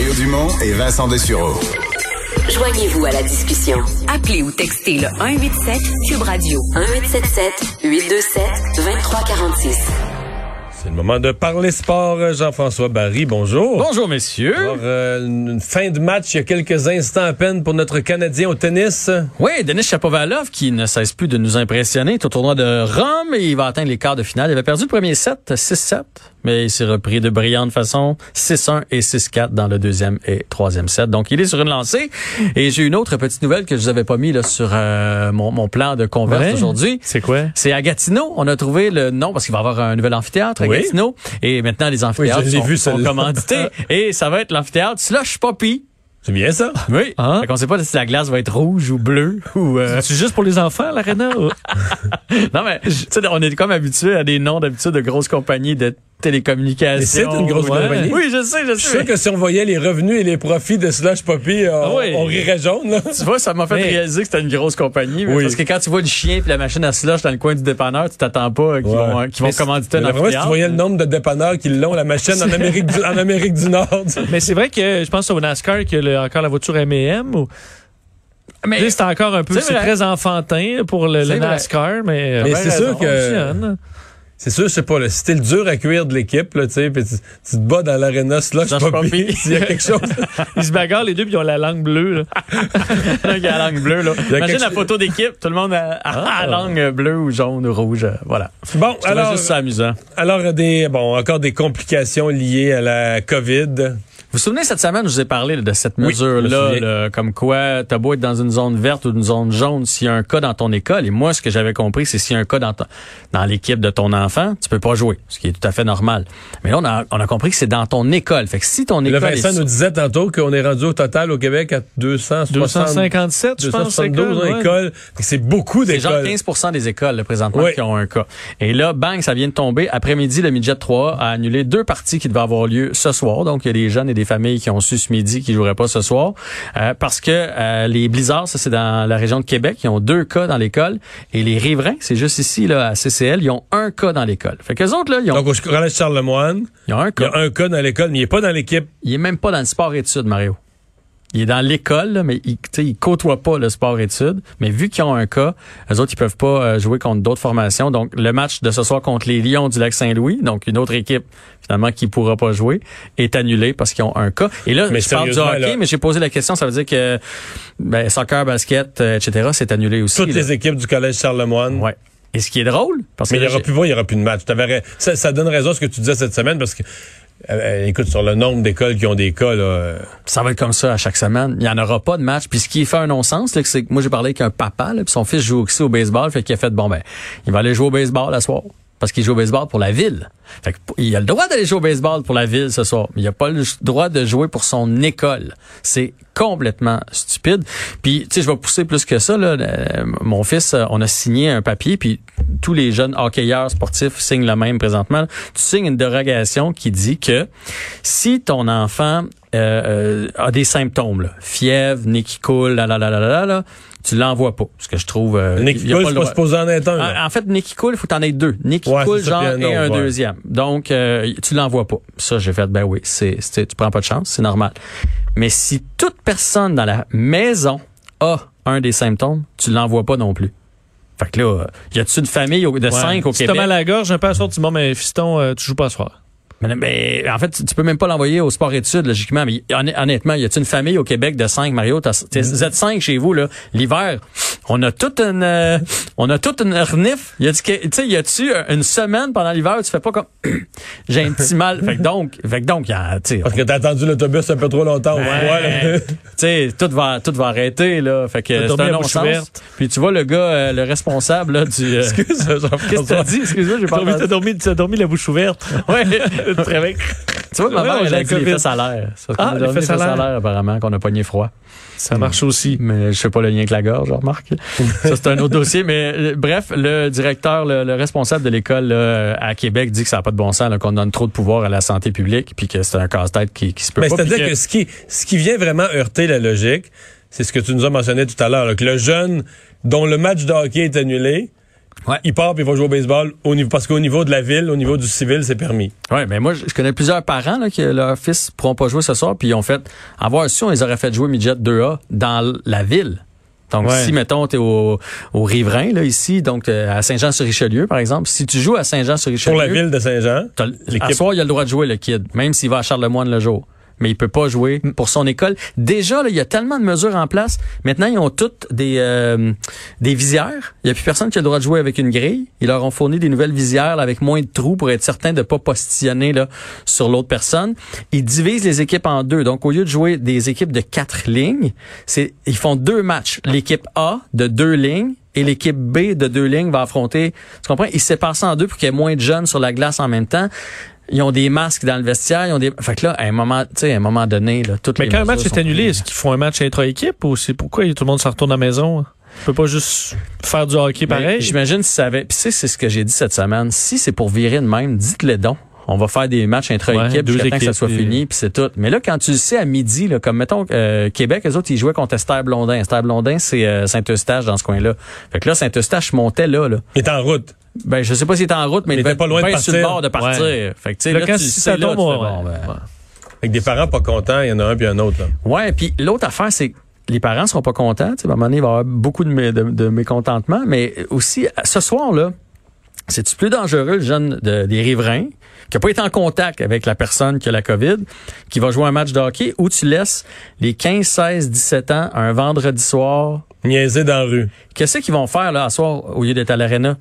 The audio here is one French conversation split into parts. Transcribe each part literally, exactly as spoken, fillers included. Mario Dumont et Vincent Desureaux. Joignez-vous à la discussion. Appelez ou textez le un huit sept Cube Radio un huit sept sept huit deux sept deux trois quatre six. C'est le moment de parler sport. Jean-François Barry, bonjour. Bonjour, messieurs. Alors, euh, une fin de match il y a quelques instants à peine pour notre Canadien au tennis. Oui, Denis Chapovalov qui ne cesse plus de nous impressionner. Il est au tournoi de Rome et il va atteindre les quarts de finale. Il avait perdu le premier set, six sept. Mais il s'est repris de brillante façon, six un et six quatre dans le deuxième et troisième set. Donc, il est sur une lancée. Et j'ai une autre petite nouvelle que je vous avais pas mis là, sur euh, mon, mon plan de converse ouais. aujourd'hui. C'est quoi? C'est à Gatineau. On a trouvé le nom parce qu'il va y avoir un nouvel amphithéâtre à oui. Gatineau. Et maintenant, les amphithéâtres oui, sont, vu, sont commandités. Et ça va être l'amphithéâtre Slush Poppy. C'est bien ça? Oui. Hein? Fait qu'on sait pas si la glace va être rouge ou bleue ou... Euh... C'est juste pour les enfants, l'aréna? Non, mais tu sais, on est comme habitué à des noms d'habitude de grosses compagnies de télécommunications. Mais c'est une grosse ouais. compagnie. Oui, je sais, je sais. Je suis sûr que si on voyait les revenus et les profits de Slush Poppy, on, ah oui. on rirait jaune. Là. Tu vois, ça m'a fait mais... réaliser que c'était une grosse compagnie. Oui. Parce que quand tu vois le chien et la machine à slush dans le coin du dépanneur, tu t'attends pas qu'ils ouais. vont, qu'ils vont commanditer un amphithéâtre. Si tu voyais le nombre de dépanneurs qui l'ont, la machine en Amérique, du, en Amérique du Nord. Mais c'est vrai que je pense au NASCAR que le, encore la voiture M et M ou... Mais là, c'est encore un peu... C'est, c'est très enfantin pour le, le NASCAR, mais... Mais c'est sûr que... C'est sûr, je sais pas, là, si t'es le dur à cuire de l'équipe, là, tu sais, pis tu, tu te bats dans l'aréna Slush Poppy, s'il y a quelque chose. Ils se bagarrent les deux pis ils ont la langue bleue, là. Il y a la langue bleue, là. Imagine la photo d'équipe, tout le monde a, a, a la langue bleue ou jaune ou rouge, voilà. Bon, je alors. C'est juste ça amusant. Alors, des, bon, encore des complications liées à la COVID. Vous vous souvenez, cette semaine, je vous ai parlé de cette oui, mesure-là, là, comme quoi t'as beau être dans une zone verte ou une zone jaune, s'il y a un cas dans ton école, et moi, ce que j'avais compris, c'est s'il y a un cas dans, ta, dans l'équipe de ton enfant, tu peux pas jouer, ce qui est tout à fait normal. Mais là, on a, on a compris que c'est dans ton école. Fait que si ton école... Le Vincent est... nous disait tantôt qu'on est rendu au total au Québec à deux cent soixante, deux cent cinquante-sept, je pense, deux cent soixante-douze écoles. Ouais. écoles. C'est beaucoup d'écoles. C'est genre quinze pour cent des écoles, là, présentement, oui. qui ont un cas. Et là, bang, ça vient de tomber. Après-midi, le Midget trois a annulé deux parties qui devaient avoir lieu ce soir. Donc, il y a des jeunes et des familles qui ont su ce midi qui joueraient pas ce soir euh, parce que euh, les blizzards, ça c'est dans la région de Québec, ils ont deux cas dans l'école et les riverains, c'est juste ici là à C C L, ils ont un cas dans l'école. Fait que les autres là, ils ont... Donc au Collège Charles-Lemoyne, ils ont un cas. Il y a un cas dans l'école, mais il est pas dans l'équipe. Il est même pas dans le sport-études, Mario. Il est dans l'école, là, mais il, il côtoie pas le sport-études. Mais vu qu'ils ont un cas, eux autres, ils peuvent pas jouer contre d'autres formations. Donc, le match de ce soir contre les Lions du Lac-Saint-Louis, donc une autre équipe, finalement, qui pourra pas jouer, est annulée parce qu'ils ont un cas. Et là, mais je parle du hockey, là, mais j'ai posé la question, ça veut dire que ben, soccer, basket, et cetera, c'est annulé aussi. Toutes là. Les équipes du Collège Charles-Lemoyne. Ouais. Et ce qui est drôle... parce mais que il y aura plus voix, il y aura plus de match. T'avais, ça, ça donne raison à ce que tu disais cette semaine, parce que Euh, écoute, sur le nombre d'écoles qui ont des cas, là, euh... ça va être comme ça à chaque semaine. Il n'y en aura pas de match. Puis ce qui fait un non-sens, là, c'est que moi, j'ai parlé avec un papa, là, puis son fils joue aussi au baseball, fait qu'il a fait, bon, ben, il va aller jouer au baseball ce soir. Parce qu'il joue au baseball pour la ville. Fait que, il a le droit d'aller jouer au baseball pour la ville ce soir, mais il n'a pas le droit de jouer pour son école. C'est complètement stupide. Puis, tu sais, je vais pousser plus que ça, là. Euh, mon fils, on a signé un papier, puis tous les jeunes hockeyeurs sportifs signent le même présentement. Tu signes une dérogation qui dit que si ton enfant euh, euh, a des symptômes, là, fièvre, nez qui coule, là, là, là, là, là, là, tu l'envoies pas, ce que je trouve... Euh, le nez qui coule, c'est pas supposé en être un. Là. En fait, nez qui coule, il faut t'en être deux. Nez qui ouais, coule, genre, et nombre, un ouais. deuxième. Donc, euh, tu l'envoies pas. Ça, j'ai fait, ben oui, c'est, c'est, tu prends pas de chance, c'est normal. Mais si toute personne dans la maison a un des symptômes, tu l'envoies pas non plus. Fait que là, y a-tu une famille de ouais. cinq au si Québec? Si t'as mal à la gorge, un peu à soir, tu dis, bon, mais fiston, euh, tu joues pas à soir. Mais, mais en fait, tu, tu peux même pas l'envoyer au sport-études, logiquement. Mais honnêtement, y a-t-il une famille au Québec de cinq, Mario? T'as, t'es, vous êtes cinq chez vous, là. L'hiver, on a toute une, euh, on a toute une renif. Y a-tu, tu sais, y a-tu une semaine pendant l'hiver où tu fais pas comme, j'ai un petit mal. Fait que donc, fait que donc, y a, tu sais. Parce que t'as attendu l'autobus un peu trop longtemps au ben, tu sais, tout va, tout va arrêter, là. Fait que t'as c'est un non-sens. Puis tu vois le gars, euh, le responsable, là, du, euh, excuse, Jean-François. Qu'est-ce que t'as dit? Excuse-moi, j'ai pas t'as dormi, t'as dormi la bouche ouverte. Ouais. Tu vois, ma mère, elle a dit les fesses à l'air. Ça, ah, les fesses à l'air, apparemment, qu'on a pogné froid. Ça hum. marche aussi. Mais je sais pas le lien avec la gorge, je remarque. Ça, c'est un autre dossier. Mais euh, bref, le directeur, le, le responsable de l'école là, à Québec dit que ça n'a pas de bon sens, là, qu'on donne trop de pouvoir à la santé publique puis que c'est un casse-tête qui, qui se peut mais pas. Mais c'est-à-dire que... que ce qui, ce qui vient vraiment heurter la logique, c'est ce que tu nous as mentionné tout à l'heure, là, que le jeune dont le match de hockey est annulé, Ouais. Il part puis il va jouer au baseball au niveau, parce qu'au niveau de la ville, au niveau du civil, c'est permis. Oui, mais moi, je connais plusieurs parents là, que leurs fils ne pourront pas jouer ce soir, puis ils ont fait, en voir si on les aurait fait jouer Midget deux A dans la ville. Donc, ouais. Si, mettons, t'es au, au Riverain, là, ici, donc, euh, à Saint-Jean-sur-Richelieu, par exemple. Si tu joues à Saint-Jean-sur-Richelieu. Pour la ville de Saint-Jean. À soir, il a le droit de jouer, le kid. Même s'il va à Charles-Lemoyne le jour. Mais il peut pas jouer pour son école. Déjà, là, il y a tellement de mesures en place. Maintenant, ils ont toutes des, euh, des visières. Il y a plus personne qui a le droit de jouer avec une grille. Ils leur ont fourni des nouvelles visières, là, avec moins de trous pour être certain de pas positionner, là, sur l'autre personne. Ils divisent les équipes en deux. Donc, au lieu de jouer des équipes de quatre lignes, c'est, ils font deux matchs. L'équipe A de deux lignes et l'équipe B de deux lignes va affronter, tu comprends? Ils séparent ça en deux pour qu'il y ait moins de jeunes sur la glace en même temps. Ils ont des masques dans le vestiaire, ils ont des... Fait que là, à un moment, tu sais, à un moment donné, là, toutes les... Mais quand le match est annulé, est-ce qu'ils font un match intra-équipe ou c'est pourquoi tout le monde se retourne à la maison? Tu peux pas juste faire du hockey pareil? Mais j'imagine si ça avait... Puis c'est, c'est ce que j'ai dit cette semaine. Si c'est pour virer de même, dites-le donc. On va faire des matchs intra-équipe ouais, jusqu'à temps que ça soit fini, puis c'est tout. Mais là, quand tu le sais à midi, là, comme mettons euh, Québec, eux autres, ils jouaient contre Sainte-Blondine. Sainte-Blondine, c'est euh, Saint-Eustache dans ce coin-là. Fait que là, Saint-Eustache montait là. là. Il est en route. Ben, je sais pas s'il était en route, mais, mais il devait pas loin de partir. Sur le bord de partir. Ouais. Fait que, tu sais, là, tu, si ça tombe, là, tu ouais. fais, bon, ben, ouais. Avec des parents pas contents, il y en a un puis un autre, là. Ouais, puis l'autre affaire, c'est que les parents seront pas contents. Tu sais, à un moment donné, il va y avoir beaucoup de, mé- de, de mécontentement, mais aussi, ce soir-là, c'est-tu plus dangereux, le jeune de, des riverains, qui n'a pas été en contact avec la personne qui a la COVID, qui va jouer un match de hockey, ou tu laisses les quinze, seize, dix-sept ans un vendredi soir niaiser dans la rue? Qu'est-ce qu'ils vont faire, là, à soir, au lieu d'être à l'aréna?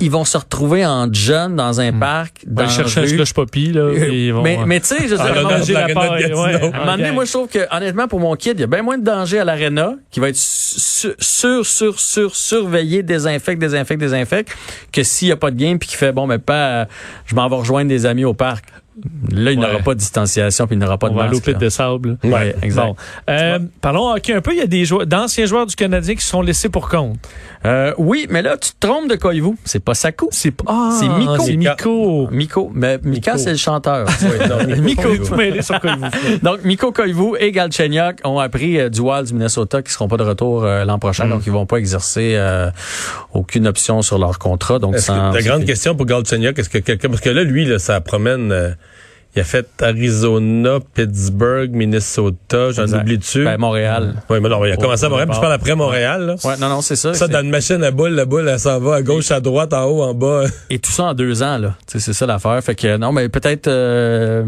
Ils vont se retrouver en jeunes dans un mmh. parc, dans la rue. Ils cherchent un Slush Poppy, là. Ils vont, mais, euh, mais tu sais, je sais, à un moment donné, moi, je trouve que, honnêtement, pour mon kid, il y a bien moins de danger à l'aréna, qui va être sur, sur, sur, sur surveillé, désinfecte, désinfecte, désinfecte, que s'il n'y a pas de game puis qu'il fait, bon, mais pas, euh, je m'en vais rejoindre des amis au parc. Là, il ouais. n'aura pas de distanciation puis il n'aura pas de masque. On va louper de sable. Oui, ouais, exact. Bon. Euh, parlons hockey un peu. Il y a des joueurs, d'anciens joueurs du Canadien qui se sont laissés pour compte. Euh, oui, mais là, tu te trompes de Koivu. C'est pas Sakou. C'est, ah, c'est Mikko. C'est Mikko. Mikko. Mais Mika, c'est le chanteur. Oui, Mikko, tu m'aides sur Koivu. Donc, Mikko Koivu et Galchenyuk ont appris euh, du Wild du Minnesota qu'ils seront pas de retour euh, l'an prochain. Mm. Donc, ils vont pas exercer euh, aucune option sur leur contrat. Donc, sans, la grande c'est... question pour Galchenyuk, est-ce que quelqu'un, parce que là, lui, là, ça promène, euh, il a fait Arizona, Pittsburgh, Minnesota, j'en exact. oublie dessus. Ben, Montréal. Oui, mais non, il a commencé à Montréal, puis je parle après Montréal. Là. Ouais, non, non, c'est ça. Ça, c'est... dans une machine à boules, la boule, elle s'en va à gauche, à droite, en haut, en bas. Et tout ça en deux ans, là. Tu sais, c'est ça l'affaire. Fait que, non, mais peut-être euh,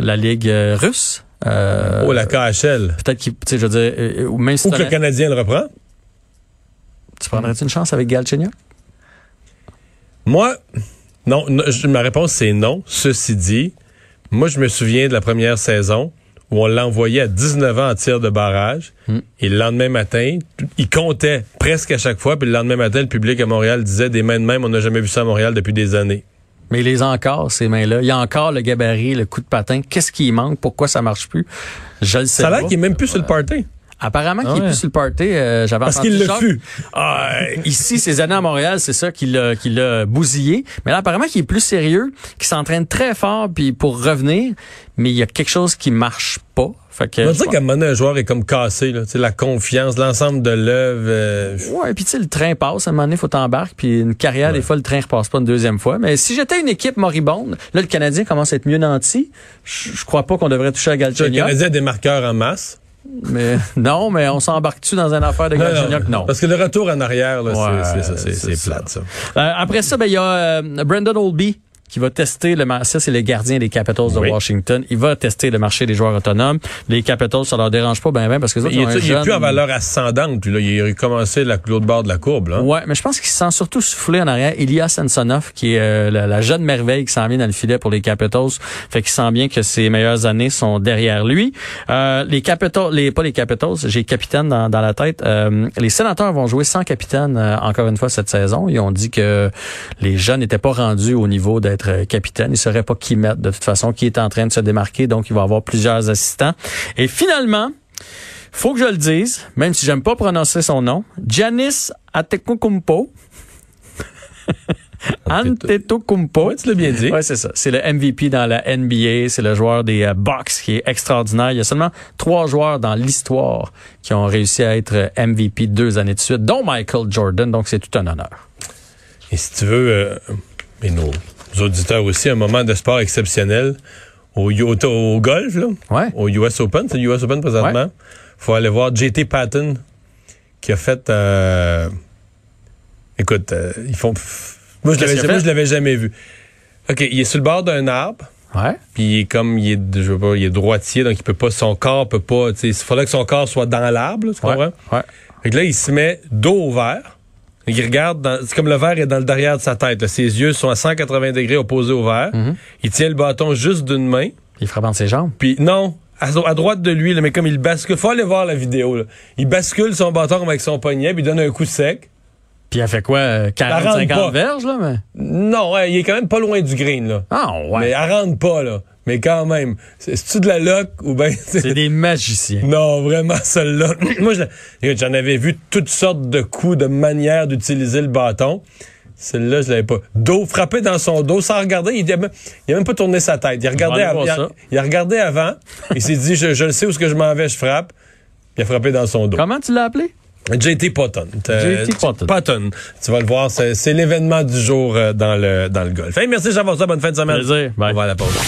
la Ligue euh, russe. Euh, oh, la K H L. Peut-être qu'il, tu sais, je veux dire, euh, même si ou que le Canadien le reprend. Tu prendrais-tu une chance avec Galchenyuk? Moi, non, non je, ma réponse, c'est non. Ceci dit... Moi, je me souviens de la première saison où on l'envoyait à dix-neuf ans en tir de barrage. Mm. Et le lendemain matin, il comptait presque à chaque fois. Puis le lendemain matin, le public à Montréal disait des mains de même, on n'a jamais vu ça à Montréal depuis des années. Mais il les a encore, ces mains-là. Il y a encore le gabarit, le coup de patin. Qu'est-ce qui manque? Pourquoi ça marche plus? Je le sais pas. Ça a l'air qu'il est même plus euh, sur le party. Apparemment qu'il ouais. est plus sur le party. Euh, j'avais Parce qu'il le fut. Ah, ici, ces années à Montréal, c'est ça qui l'a, qui l'a bousillé. Mais là, apparemment qu'il est plus sérieux, qu'il s'entraîne très fort puis pour revenir. Mais il y a quelque chose qui marche pas. Fait que, on va dire qu'à un moment donné, un joueur est comme cassé. Là. La confiance, l'ensemble de l'œuvre. Euh... Ouais, puis tu sais, le train passe. À un moment donné, il faut t'embarquer. Puis une carrière, ouais. des fois, le train repasse pas une deuxième fois. Mais si j'étais une équipe moribonde, là, le Canadien commence à être mieux nanti. Je crois pas qu'on devrait toucher à Galchenyuk. Le Canadien a des marqueurs en masse. Mais, non, mais on s'embarque-tu dans une affaire de Galchenyuk? Non, non. Parce que le retour en arrière, là, ouais, c'est, c'est, c'est, c'est, c'est plate, ça. ça. Euh, après ça, ben, il y a euh, Brandon Oldby qui va tester le marché. Ça, c'est le gardien des Capitals de oui. Washington. Il va tester le marché des joueurs autonomes. Les Capitals, ça leur dérange pas, ben, ben, parce que ça, ils ont un jeune... Il est plus en valeur ascendante, là. Il a recommencé l'autre bord de la courbe, là. Ouais, mais je pense qu'il se sent surtout souffler en arrière. Ilya Samsonov, qui est euh, la, la jeune merveille qui s'en vient dans le filet pour les Capitals. Fait qu'il sent bien que ses meilleures années sont derrière lui. Euh, les Capitals, les, pas les Capitals, j'ai capitaine dans, dans la tête. Euh, les Sénateurs vont jouer sans capitaine, euh, encore une fois, cette saison. Ils ont dit que les jeunes n'étaient pas rendus au niveau d'être capitaine. Il ne saurait pas qui mettre de toute façon, qui est en train de se démarquer. Donc, il va avoir plusieurs assistants. Et finalement, faut que je le dise, même si j'aime pas prononcer son nom, Giannis Antetokounmpo. Antetokounmpo. Ouais, tu l'as bien dit. Oui, c'est ça. C'est le M V P dans la N B A. C'est le joueur des euh, Bucks qui est extraordinaire. Il y a seulement trois joueurs dans l'histoire qui ont réussi à être M V P deux années de suite, dont Michael Jordan. Donc, c'est tout un honneur. Et si tu veux, euh, et nos auditeurs aussi, un moment de sport exceptionnel au, au, au golf, là, ouais. Au U S Open, c'est le U S Open présentement. Ouais. Faut aller voir J T Patton qui a fait... Euh, écoute, euh, ils font... Moi, je l'avais, jamais, je l'avais jamais vu. OK, il est sur le bord d'un arbre. Ouais. Puis il est comme, il est, je sais pas, il est droitier, donc il peut pas, son corps peut pas... Il faudrait que son corps soit dans l'arbre, là, tu comprends? Ouais, ouais. Fait que là, il se met dos au vert. Il regarde, dans, c'est comme le verre est dans le derrière de sa tête. Là. Ses yeux sont à cent quatre-vingts degrés opposés au verre. Mm-hmm. Il tient le bâton juste d'une main. Il frappe entre ses jambes? Puis non, à, à droite de lui, là, mais comme il bascule... Faut aller voir la vidéo. Là. Il bascule son bâton avec son poignet, puis il donne un coup sec. Puis elle fait quoi? quarante à cinquante verges, là? Mais... Non, il est quand même pas loin du green, là. Ah, ouais. Mais elle rentre pas, là. Mais quand même. C'est-tu de la loque ou bien... C'est des magiciens. Non, vraiment, celle-là. Moi, je... j'en avais vu toutes sortes de coups, de manières d'utiliser le bâton. Celle-là, je l'avais pas. Dos, frappé dans son dos, sans regarder. Il n'a même... même pas tourné sa tête. Il regardait avant. Il a... il a regardé avant. Il s'est dit, je, je le sais où est-ce que je m'en vais, je frappe. Il a frappé dans son dos. Comment tu l'as appelé? J T Patton. J T Patton. Patton. Tu vas le voir, c'est, c'est l'événement du jour dans le, dans le golf. Hey, merci Jean-François, bonne fin de semaine. Plaisir. Bye. On va à la pause.